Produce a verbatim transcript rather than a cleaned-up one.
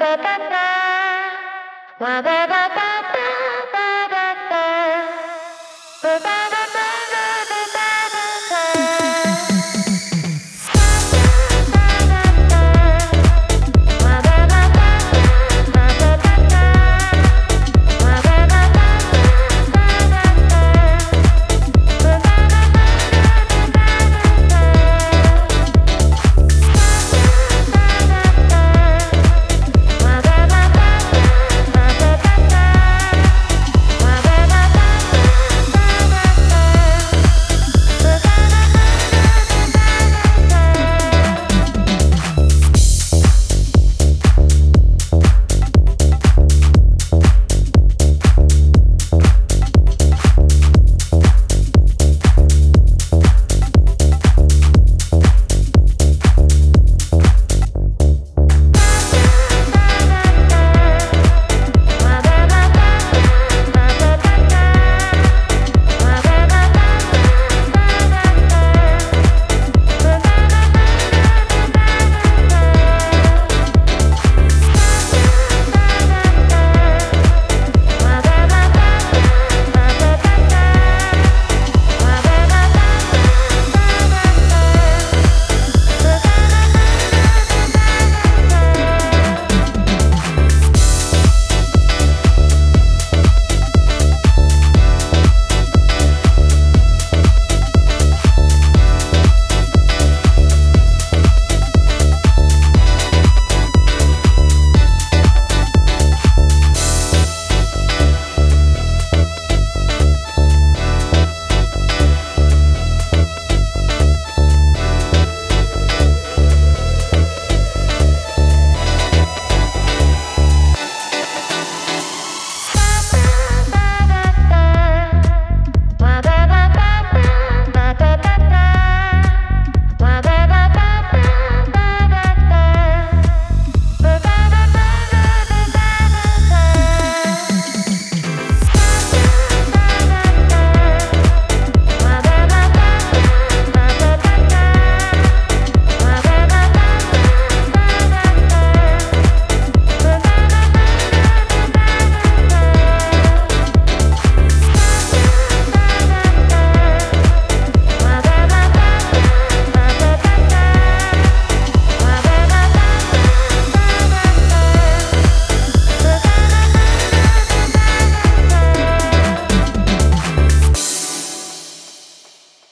ba ba ba ba ba ba ba ba.